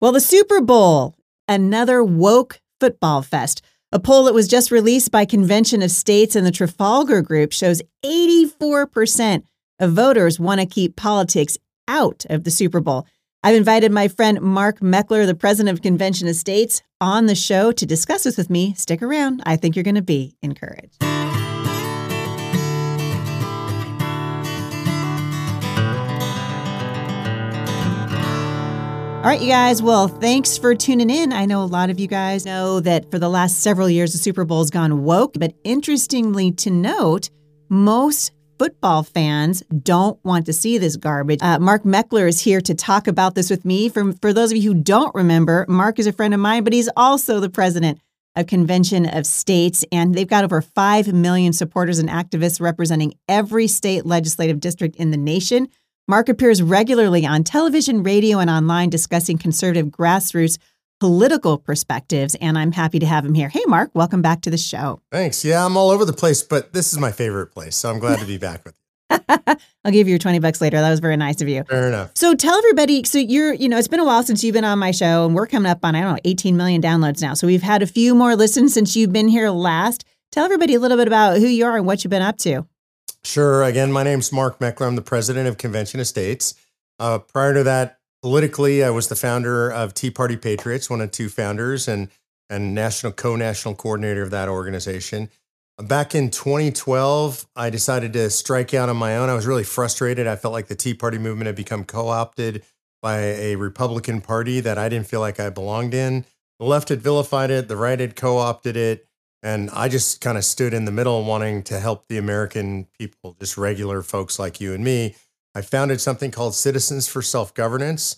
Well, the Super Bowl, another woke football fest. A poll that was just released by Convention of States and the Trafalgar Group shows 84% of voters want to keep politics out of the Super Bowl. I've invited my friend Mark Meckler, the president of Convention of States, on the show to discuss this with me. Stick around. I think you're going to be encouraged. All right, you guys. Well, thanks for tuning in. I know a lot of you guys know that for the last several years, the Super Bowl's gone woke. But interestingly to note, most football fans don't want to see this garbage. Mark Meckler is here to talk about this with me. For those of you who don't remember, Mark is a friend of mine, but he's also the president of Convention of States. And they've got over 5 million supporters and activists representing every state legislative district in the nation. Mark appears regularly on television, radio, and online discussing conservative grassroots political perspectives, and I'm happy to have him here. Hey, Mark, welcome back to the show. Thanks. Yeah, I'm all over the place, but this is my favorite place, so I'm glad to be back with you. I'll give you your $20 later. That was very nice of you. Fair enough. So tell everybody, so it's been a while since you've been on my show, and we're coming up on, 18 million downloads now. So we've had a few more listens since you've been here last. Tell everybody a little bit about who you are and what you've been up to. Sure. Again, my name's Mark Meckler. I'm the president of Convention of States. Prior to that, politically, I was the founder of Tea Party Patriots, one of two founders and co-national coordinator of that organization. Back in 2012, I decided to strike out on my own. I was really frustrated. I felt like the Tea Party movement had become co-opted by a Republican party that I didn't feel like I belonged in. The left had vilified it. The right had co-opted it. And I just kind of stood in the middle wanting to help the American people, just regular folks like you and me. I founded something called Citizens for Self-Governance.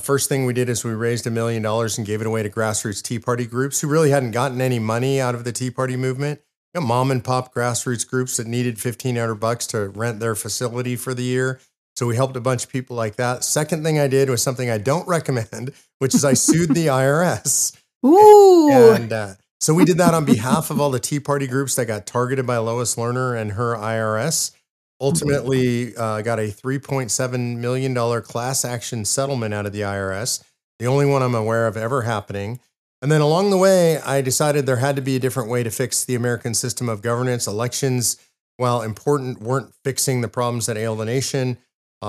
First thing we did is we raised $1 million and gave it away to grassroots Tea Party groups who really hadn't gotten any money out of the Tea Party movement. You know, mom and pop grassroots groups that needed $1,500 to rent their facility for the year. So we helped a bunch of people like that. Second thing I did was something I don't recommend, which is I sued the IRS. Ooh. So we did that on behalf of all the Tea Party groups that got targeted by Lois Lerner and her IRS. Ultimately, got a $3.7 million class action settlement out of the IRS, the only one I'm aware of ever happening. And then along the way, I decided there had to be a different way to fix the American system of governance. Elections, while important, weren't fixing the problems that ail the nation.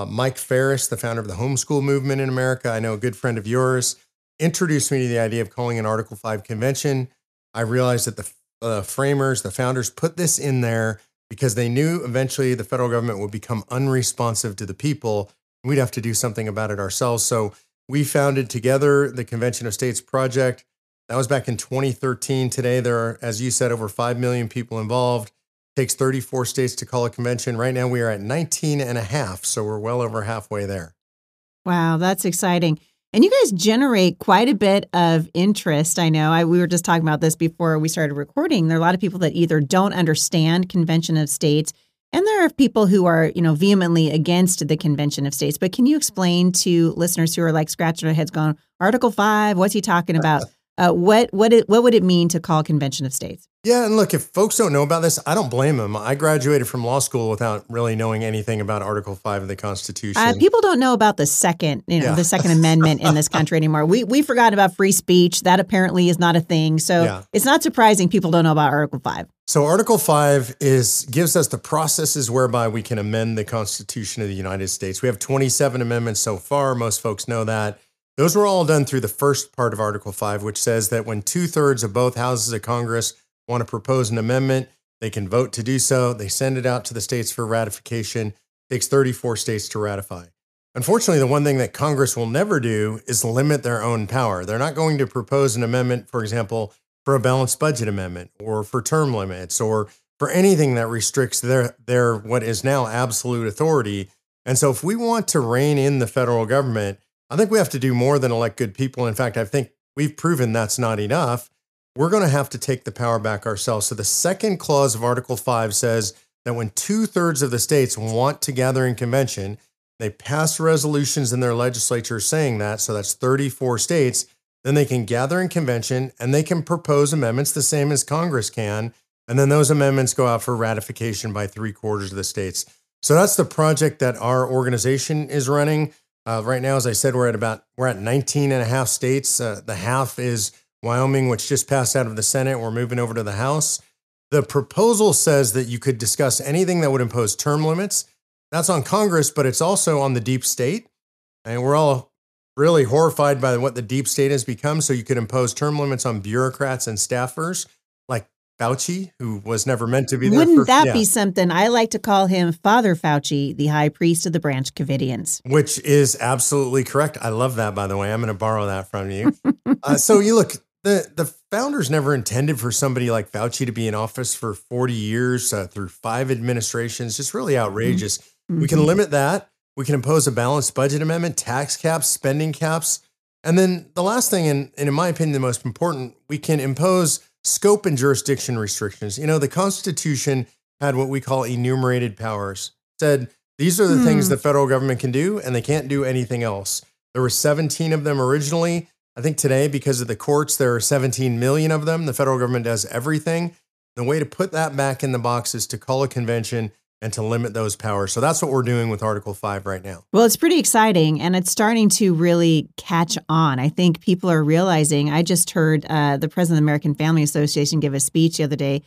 Mike Ferris, the founder of the homeschool movement in America, I know a good friend of yours, introduced me to the idea of calling an Article 5 convention. I realized that the framers, the founders, put this in there because they knew eventually the federal government would become unresponsive to the people. We'd have to do something about it ourselves. So we founded together the Convention of States Project. That was back in 2013. Today, there are, as you said, over 5 million people involved. It takes 34 states to call a convention. Right now, we are at 19.5, so we're well over halfway there. Wow, that's exciting. And you guys generate quite a bit of interest. I know we were just talking about this before we started recording. There are a lot of people that either don't understand Convention of States, and there are people who are, vehemently against the Convention of States. But can you explain to listeners who are like scratching their heads going, Article 5, what's he talking about? What would it mean to call Convention of States? Yeah, and look, if folks don't know about this, I don't blame them. I graduated from law school without really knowing anything about Article 5 of the Constitution. People don't know about the the Second Amendment in this country anymore. We forgot about free speech. That apparently is not a thing. So It's not surprising people don't know about Article 5. So Article 5 gives us the processes whereby we can amend the Constitution of the United States. We have 27 amendments so far. Most folks know that. Those were all done through the first part of Article 5, which says that when 2/3 of both houses of Congress want to propose an amendment, they can vote to do so. They send it out to the states for ratification. It takes 34 states to ratify. Unfortunately, the one thing that Congress will never do is limit their own power. They're not going to propose an amendment, for example, for a balanced budget amendment or for term limits or for anything that restricts their what is now absolute authority. And so if we want to rein in the federal government, I think we have to do more than elect good people. In fact, I think we've proven that's not enough. We're going to have to take the power back ourselves. So the second clause of Article 5 says that when 2/3 of the states want to gather in convention, they pass resolutions in their legislature saying that, so that's 34 states, then they can gather in convention and they can propose amendments the same as Congress can. And then those amendments go out for ratification by 3/4 of the states. So that's the project that our organization is running. Right now, as I said, we're at 19 and a half states. The half is Wyoming, which just passed out of the Senate. We're moving over to the House. The proposal says that you could discuss anything that would impose term limits. That's on Congress, but it's also on the deep state. And we're all really horrified by what the deep state has become. So you could impose term limits on bureaucrats and staffers like Fauci, who was never meant to be there. Wouldn't that be something? I like to call him Father Fauci, the high priest of the Branch Covidians. Which is absolutely correct. I love that, by the way. I'm going to borrow that from you. So you look, the founders never intended for somebody like Fauci to be in office for 40 years through 5 administrations. Just really outrageous. Mm-hmm. We can limit that. We can impose a balanced budget amendment, tax caps, spending caps. And then the last thing, and in my opinion, the most important, we can impose scope and jurisdiction restrictions. You know, the Constitution had what we call enumerated powers. It said, these are the things the federal government can do, and they can't do anything else. There were 17 of them originally. I think today, because of the courts, there are 17 million of them. The federal government does everything. The way to put that back in the box is to call a convention and to limit those powers. So that's what we're doing with Article 5 right now. Well, it's pretty exciting, and it's starting to really catch on. I think people are realizing. I just heard the president of the American Family Association give a speech the other day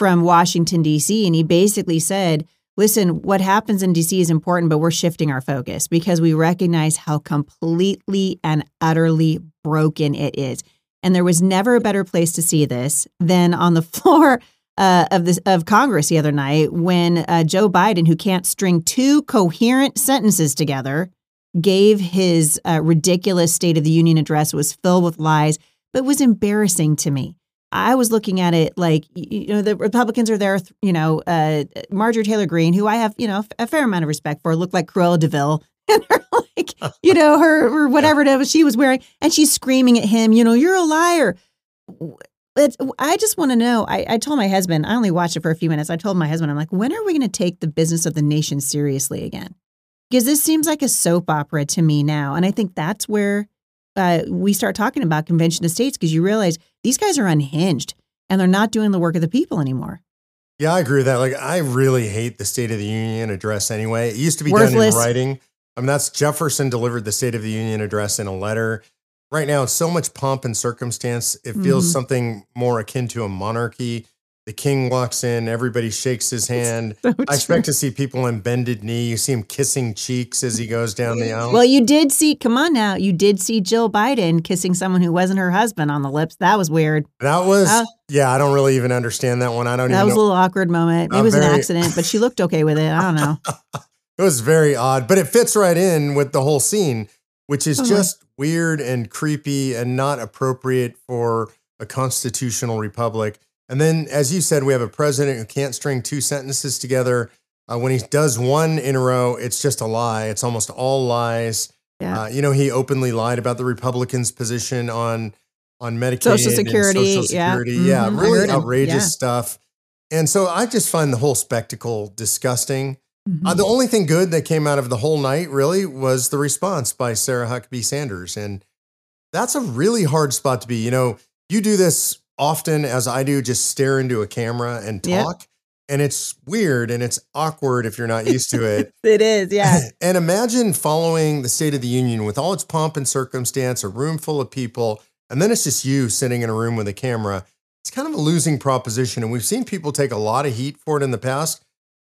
from Washington, D.C., and he basically said, listen, what happens in D.C. is important, but we're shifting our focus because we recognize how completely and utterly broken it is. And there was never a better place to see this than on the floor of Congress the other night when Joe Biden, who can't string 2 coherent sentences together, gave his ridiculous State of the Union address. It was filled with lies, but was embarrassing to me. I was looking at it like, you know, the Republicans are there, you know, Marjorie Taylor Greene, who I have, you know, a fair amount of respect for, looked like Cruella de Vil. And her, like, you know, her whatever it was she was wearing. And she's screaming at him, you know, you're a liar. I just want to know. I told my husband, I only watched it for a few minutes. I told my husband, I'm like, when are we going to take the business of the nation seriously again? Because this seems like a soap opera to me now. And I think that's where we start talking about Convention of States, because you realize these guys are unhinged and they're not doing the work of the people anymore. Yeah, I agree with that. Like, I really hate the State of the Union address anyway. It used to be worthless. Done in writing. I mean, that's Jefferson delivered the State of the Union address in a letter. Right now, it's so much pomp and circumstance. It feels something more akin to a monarchy. The king walks in, everybody shakes his hand. So I expect to see people on bended knee. You see him kissing cheeks as he goes down the aisle. Well, you did see Jill Biden kissing someone who wasn't her husband on the lips. That was weird. That was, I don't really even understand that one. I don't know. That was a little awkward moment. It was an accident, but she looked okay with it. I don't know. It was very odd, but it fits right in with the whole scene, which is just weird and creepy and not appropriate for a constitutional republic. And then, as you said, we have a president who can't string 2 sentences together. When he does one in a row, it's just a lie. It's almost all lies. Yeah. You know, he openly lied about the Republicans' position on Medicaid, Social Security. Yeah. Mm-hmm. Really outrageous stuff. And so I just find the whole spectacle disgusting. The only thing good that came out of the whole night, really, was the response by Sarah Huckabee Sanders. And that's a really hard spot to be. You know, you do this often, as I do, just stare into a camera and talk. Yep. And it's weird and it's awkward if you're not used to it. It is, yeah. And imagine following the State of the Union with all its pomp and circumstance, a room full of people, and then it's just you sitting in a room with a camera. It's kind of a losing proposition. And we've seen people take a lot of heat for it in the past.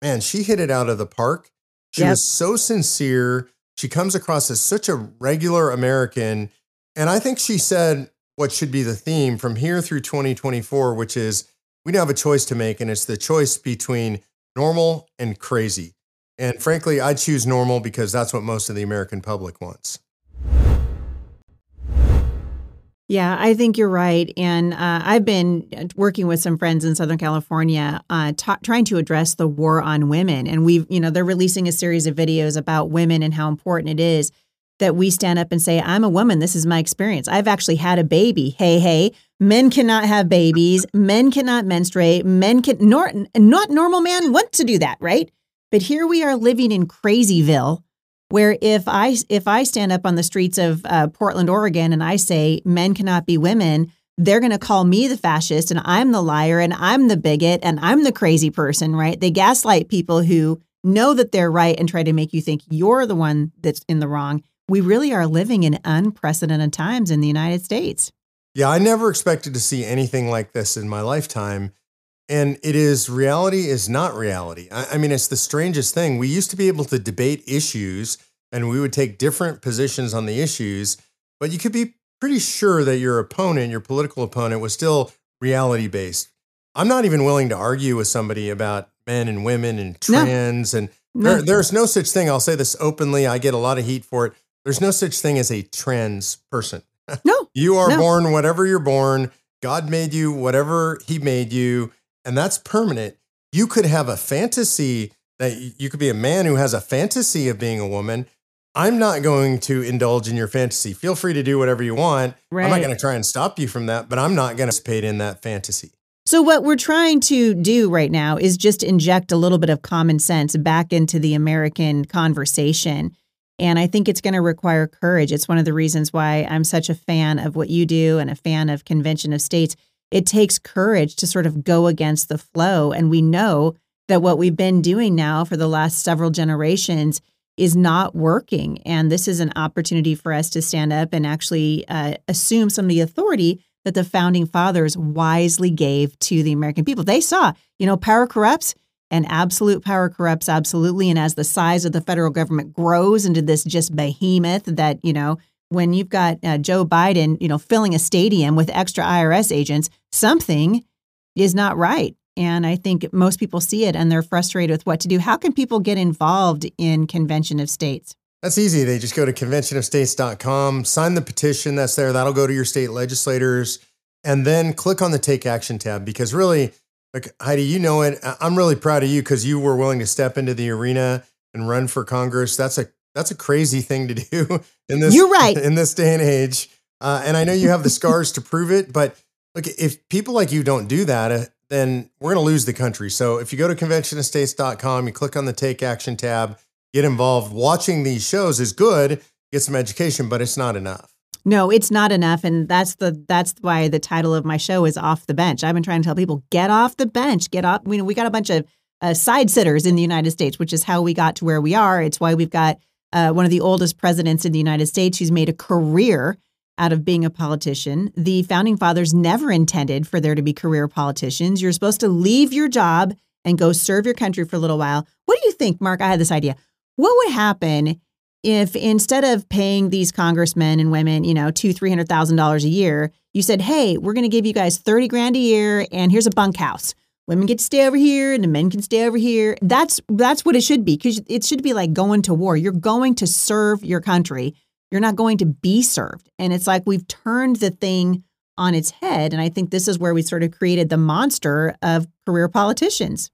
Man, she hit it out of the park. She was so sincere. She comes across as such a regular American. And I think she said what should be the theme from here through 2024, which is we now have a choice to make. And it's the choice between normal and crazy. And frankly, I choose normal because that's what most of the American public wants. Yeah, I think you're right. And I've been working with some friends in Southern California trying to address the war on women. And we've, you know, they're releasing a series of videos about women and how important it is that we stand up and say, I'm a woman. This is my experience. I've actually had a baby. Hey, men cannot have babies. Men cannot menstruate. Men can not normal man want to do that. Right. But here we are living in Crazyville, where if I stand up on the streets of Portland, Oregon, and I say men cannot be women, they're going to call me the fascist, and I'm the liar, and I'm the bigot, and I'm the crazy person, right? They gaslight people who know that they're right and try to make you think you're the one that's in the wrong we really are living in unprecedented times in the United States. Yeah, I never expected to see anything like this in my lifetime. And it is, reality is not reality. I mean, it's the strangest thing. We used to be able to debate issues and we would take different positions on the issues, but you could be pretty sure that your opponent, your political opponent, was still reality-based. I'm not even willing to argue with somebody about men and women and trans. No. And there's no such thing. I'll say this openly. I get a lot of heat for it. There's no such thing as a trans person. No. You are born whatever you're born. God made you whatever he made you. And that's permanent. You could have a fantasy that you could be a man who has a fantasy of being a woman. I'm not going to indulge in your fantasy. Feel free to do whatever you want. Right. I'm not going to try and stop you from that, but I'm not going to participate in that fantasy. So what we're trying to do right now is just inject a little bit of common sense back into the American conversation. And I think it's going to require courage. It's one of the reasons why I'm such a fan of what you do and a fan of Convention of States. It takes courage to sort of go against the flow. And we know that what we've been doing now for the last several generations is not working. And this is an opportunity for us to stand up and actually assume some of the authority that the founding fathers wisely gave to the American people. They saw, you know, power corrupts, and absolute power corrupts absolutely. And as the size of the federal government grows into this just behemoth that, you know, when you've got Joe Biden, you know, filling a stadium with extra IRS agents, something is not right. And I think most people see it and they're frustrated with what to do. How can people get involved in Convention of States? That's easy. They just go to conventionofstates.com, sign the petition that's there. That'll go to your state legislators, and then click on the Take Action tab, because really, like, Heidi, you know it. I'm really proud of you because you were willing to step into the arena and run for Congress. That's a crazy thing to do in this, you're right, in this day and age. And I know you have the scars to prove it, but look, if people like you don't do that, then we're going to lose the country. So if you go to conventionofstates.com, you click on the Take Action tab, get involved. Watching these shows is good, get some education, but it's not enough. No, it's not enough. And that's why the title of my show is Off the Bench. I've been trying to tell people, get off the bench, get off. We got a bunch of side sitters in the United States, which is how we got to where we are. It's why we've got one of the oldest presidents in the United States who's made a career out of being a politician. The founding fathers never intended for there to be career politicians. You're supposed to leave your job and go serve your country for a little while. What do you think, Mark? I had this idea. What would happen if instead of paying these congressmen and women, you know, $200,000, $300,000 a year, you said, hey, we're going to give you guys $30,000 a year and here's a bunkhouse. Women get to stay over here and the men can stay over here. That's what it should be, because it should be like going to war. You're going to serve your country. You're not going to be served. And it's like we've turned the thing on its head. And I think this is where we sort of created the monster of career politicians.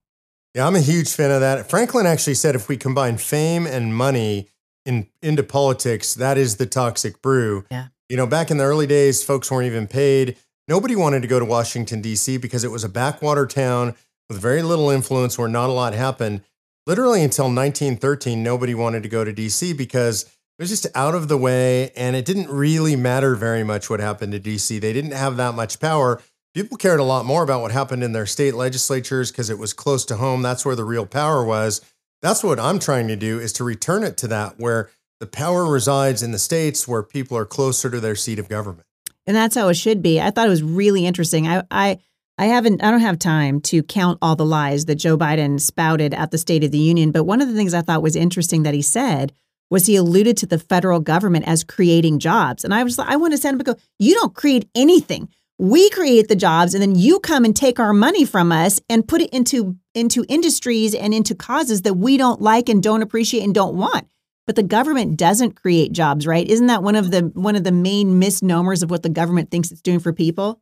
Yeah, I'm a huge fan of that. Franklin actually said if we combine fame and money into politics, that is the toxic brew. Yeah. You know, back in the early days, folks weren't even paid. Nobody wanted to go to Washington, D.C. because it was a backwater town with very little influence where not a lot happened. Literally until 1913, nobody wanted to go to D.C. because it was just out of the way and it didn't really matter very much what happened to D.C. They didn't have that much power. People cared a lot more about what happened in their state legislatures because it was close to home. That's where the real power was. That's what I'm trying to do, is to return it to that, where the power resides in the states where people are closer to their seat of government. And that's how it should be. I thought it was really interesting. I don't have time to count all the lies that Joe Biden spouted at the State of the Union. But one of the things I thought was interesting that he said was he alluded to the federal government as creating jobs. And I was like, I want to stand up and go, you don't create anything. We create the jobs and then you come and take our money from us and put it into industries and into causes that we don't like and don't appreciate and don't want. But the government doesn't create jobs, right? Isn't that one of the main misnomers of what the government thinks it's doing for people?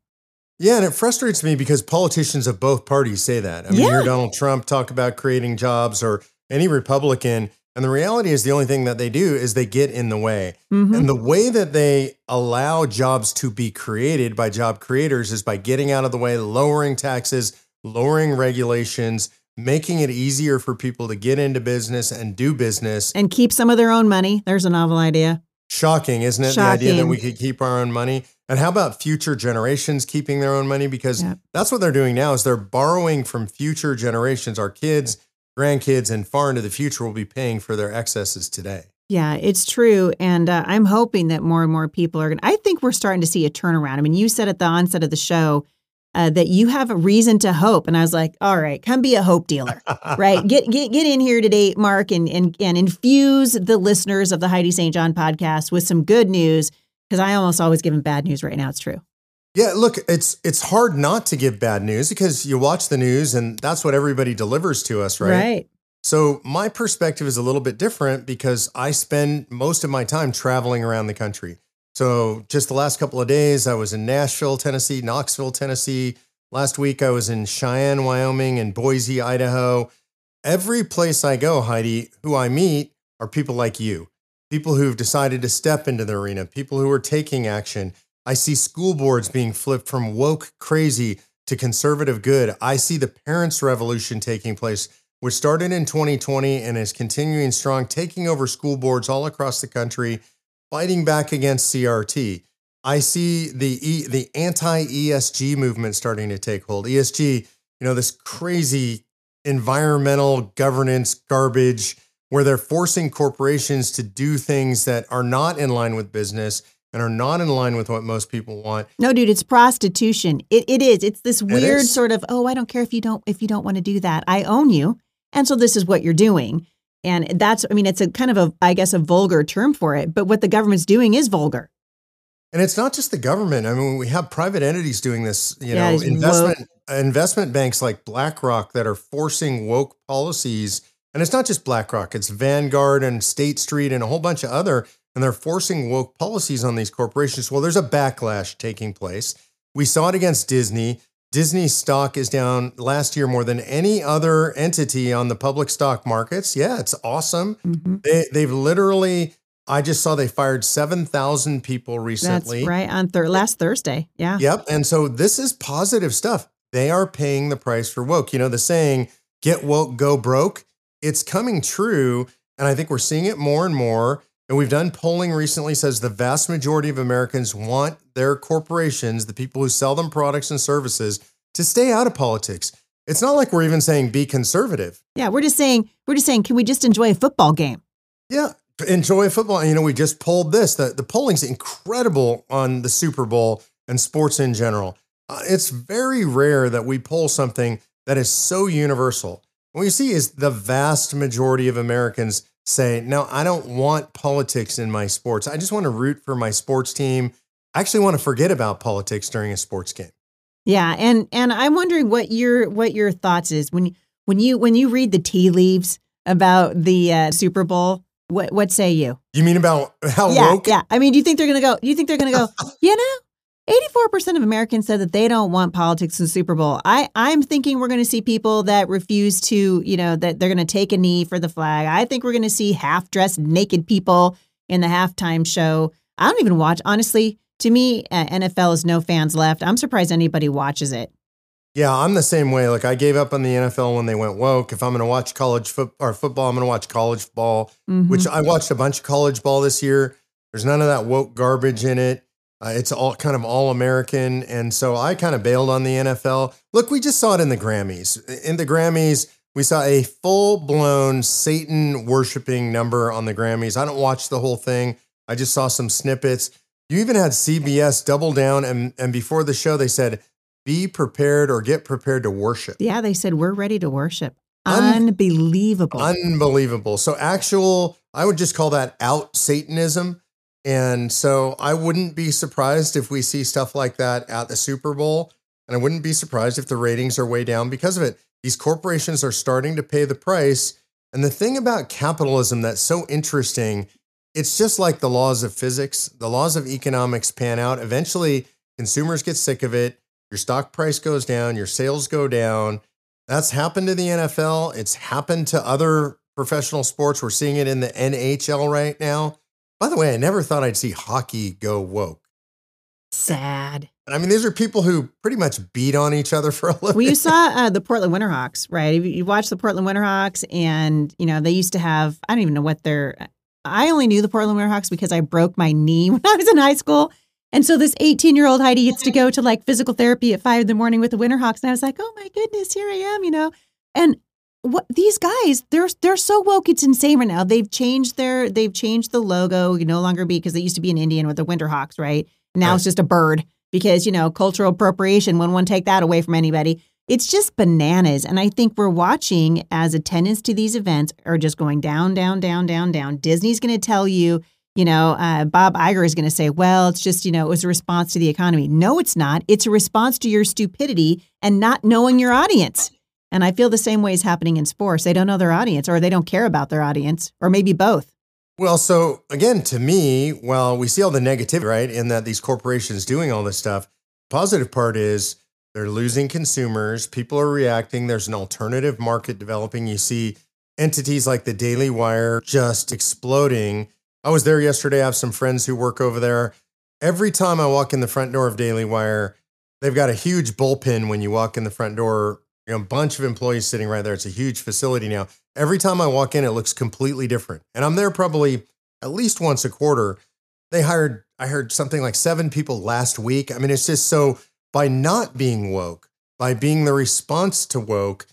Yeah, and it frustrates me because politicians of both parties say that. I mean, you hear Donald Trump talk about creating jobs, or any Republican, and the reality is the only thing that they do is they get in the way. Mm-hmm. And the way that they allow jobs to be created by job creators is by getting out of the way, lowering taxes, lowering regulations, making it easier for people to get into business and do business. And keep some of their own money. There's a novel idea. Shocking, isn't it? Shocking. The idea that we could keep our own money. And how about future generations keeping their own money? Because that's what they're doing now, is they're borrowing from future generations. Our kids, grandkids, and far into the future will be paying for their excesses today. Yeah, it's true. And I'm hoping that more and more people are going to, I think we're starting to see a turnaround. I mean, you said at the onset of the show that you have a reason to hope. And I was like, all right, come be a hope dealer, right? Get in here today, Mark, and infuse the listeners of the Heidi St. John podcast with some good news, because I almost always give them bad news right now. It's true. Yeah, look, it's hard not to give bad news because you watch the news and that's what everybody delivers to us, right? Right. So my perspective is a little bit different because I spend most of my time traveling around the country. So just the last couple of days, I was in Nashville, Tennessee, Knoxville, Tennessee. Last week, I was in Cheyenne, Wyoming, and Boise, Idaho. Every place I go, Heidi, who I meet are people like you, people who've decided to step into the arena, people who are taking action. I see school boards being flipped from woke crazy to conservative good. I see the parents' revolution taking place, which started in 2020 and is continuing strong, taking over school boards all across the country, fighting back against CRT. I see the anti-ESG movement starting to take hold. ESG, you know, this crazy environmental governance garbage where they're forcing corporations to do things that are not in line with business and are not in line with what most people want. No, dude, it's prostitution. It is. It's this weird sort of, oh, I don't care if you don't want to do that. I own you. And so this is what you're doing. And that's, I mean, it's a kind of a, I guess, a vulgar term for it. But what the government's doing is vulgar. And it's not just the government. I mean, we have private entities doing this, you know, investment banks like BlackRock that are forcing woke policies. And it's not just BlackRock. It's Vanguard and State Street and a whole bunch of other, and they're forcing woke policies on these corporations. Well, there's a backlash taking place. We saw it against Disney. Disney's stock is down last year more than any other entity on the public stock markets. Yeah, it's awesome. Mm-hmm. They've literally, I just saw they fired 7,000 people recently. That's right, on last Thursday. Yeah. Yep. And so this is positive stuff. They are paying the price for woke. You know, the saying, get woke, go broke. It's coming true. And I think we're seeing it more and more. And we've done polling recently says the vast majority of Americans want their corporations, the people who sell them products and services, to stay out of politics. It's not like we're even saying be conservative. Yeah, we're just saying, can we just enjoy a football game? Yeah, enjoy football. You know, we just polled this. The polling's incredible on the Super Bowl and sports in general. It's very rare that we poll something that is so universal. What you see is the vast majority of Americans say, no, I don't want politics in my sports. I just want to root for my sports team. I actually want to forget about politics during a sports game. Yeah. And I'm wondering what your thoughts is when you read the tea leaves about the Super Bowl, what say you? You mean about how woke? Yeah. I mean, do you think they're going to go, you know, 84% of Americans said that they don't want politics in the Super Bowl. I'm thinking we're going to see people that refuse to, you know, that they're going to take a knee for the flag. I think we're going to see half-dressed naked people in the halftime show. I don't even watch. Honestly, to me, NFL is no fans left. I'm surprised anybody watches it. Yeah, I'm the same way. Like, I gave up on the NFL when they went woke. If I'm going to watch football, I'm going to watch college ball, which I watched a bunch of college ball this year. There's none of that woke garbage in it. It's all kind of all American. And so I kind of bailed on the NFL. Look, we just saw it in the Grammys. In the Grammys, we saw a full blown Satan worshiping number on the Grammys. I don't watch the whole thing. I just saw some snippets. You even had CBS double down. And before the show, they said, be prepared or get prepared to worship. Yeah, they said, we're ready to worship. Unbelievable. Unbelievable. So I would just call that out Satanism. And so I wouldn't be surprised if we see stuff like that at the Super Bowl. And I wouldn't be surprised if the ratings are way down because of it. These corporations are starting to pay the price. And the thing about capitalism that's so interesting, it's just like the laws of physics. The laws of economics pan out. Eventually, consumers get sick of it. Your stock price goes down. Your sales go down. That's happened to the NFL. It's happened to other professional sports. We're seeing it in the NHL right now. By the way, I never thought I'd see hockey go woke. Sad. I mean, these are people who pretty much beat on each other for a living. Well, you saw the Portland Winterhawks, right? You watched the Portland Winterhawks and, you know, they used to have, I don't even know what I only knew the Portland Winterhawks because I broke my knee when I was in high school. And so this 18-year-old Heidi gets to go to like physical therapy at 5 in the morning with the Winterhawks. And I was like, oh my goodness, here I am, you know. And what these guys, they're so woke it's insane right now. They've changed the logo. You no longer be, because they used to be an Indian with the Winterhawks, right? Now it's just a bird because, you know, cultural appropriation, when one take that away from anybody. It's just bananas. And I think we're watching as attendance to these events are just going down, down, down, down, down. Disney's going to tell you, you know, Bob Iger is going to say, well, it's just, you know, it was a response to the economy. No, it's not. It's a response to your stupidity and not knowing your audience. And I feel the same way is happening in sports. They don't know their audience, or they don't care about their audience, or maybe both. Well, so again, to me, while we see all the negativity, right, in that these corporations doing all this stuff, the positive part is they're losing consumers. People are reacting. There's an alternative market developing. You see entities like the Daily Wire just exploding. I was there yesterday. I have some friends who work over there. Every time I walk in the front door of Daily Wire, they've got a huge bullpen when you walk in the front door. You know, a bunch of employees sitting right there. It's a huge facility now. Every time I walk in, it looks completely different. And I'm there probably at least once a quarter. I heard something like 7 people last week. I mean, it's just so, by not being woke, by being the response to woke,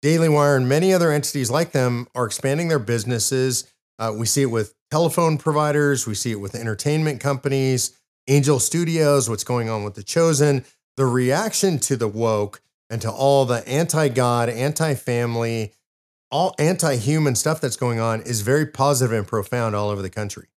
Daily Wire and many other entities like them are expanding their businesses. We see it with telephone providers. We see it with entertainment companies, Angel Studios, what's going on with The Chosen. The reaction to the woke and to all the anti-God, anti-family, all anti-human stuff that's going on is very positive and profound all over the country.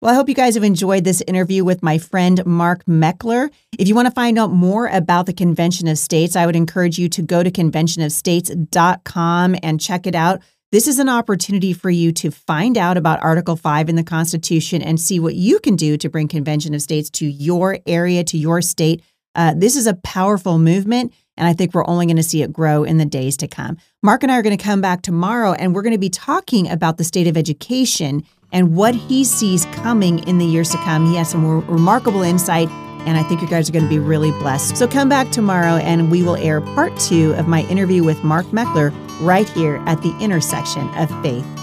Well, I hope you guys have enjoyed this interview with my friend Mark Meckler. If you want to find out more about the Convention of States, I would encourage you to go to conventionofstates.com and check it out. This is an opportunity for you to find out about Article 5 in the Constitution and see what you can do to bring Convention of States to your area, to your state. This is a powerful movement, and I think we're only going to see it grow in the days to come. Mark and I are going to come back tomorrow, and we're going to be talking about the state of education and what he sees coming in the years to come. He has some remarkable insight, and I think you guys are going to be really blessed. So come back tomorrow, and we will air part 2 of my interview with Mark Meckler right here at the intersection of faith